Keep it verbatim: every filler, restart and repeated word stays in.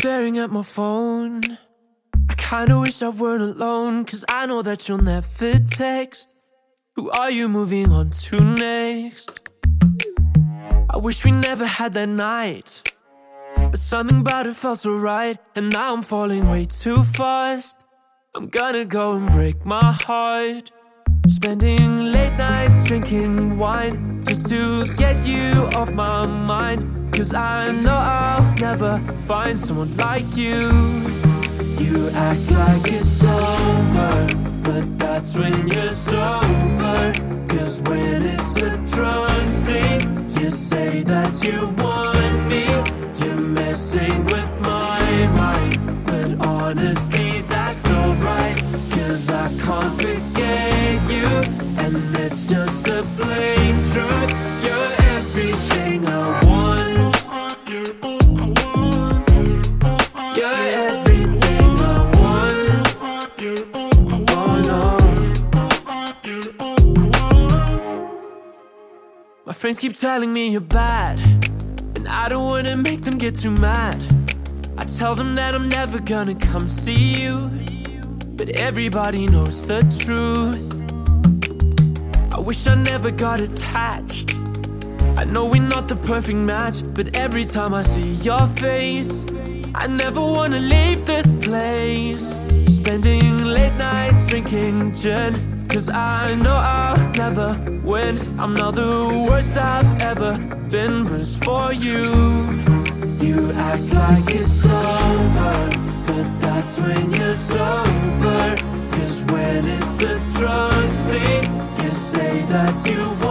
Staring at my phone, I kinda wish I weren't alone, cause I know that you'll never text. Who are you moving on to next? I wish we never had that night, but something about it felt so right. And now I'm falling way too fast. I'm gonna go and break my heart. Spending late nights drinking wine just to get you off my mind, cause I know I'll never find someone like you. You act like it's over, but that's when you're sober. Cause when it's a drunk scene, you say that you want me. You're messing with my mind, but honestly that's alright, cause I can't forget you, and it's just the plain truth. You're everything I want. You're everything I want. Oh no. My friends keep telling me you're bad, and I don't wanna make them get too mad. I tell them that I'm never gonna come see you, but everybody knows the truth. I wish I never got attached. I know we're not the perfect match, but every time I see your face, I never wanna leave this place. Spending late nights drinking gin, cause I know I'll never win. I'm not the worst I've ever been, but it's for you. You act like it's over, but that's when you're sober. Cause when it's a drunk scene, you say that you want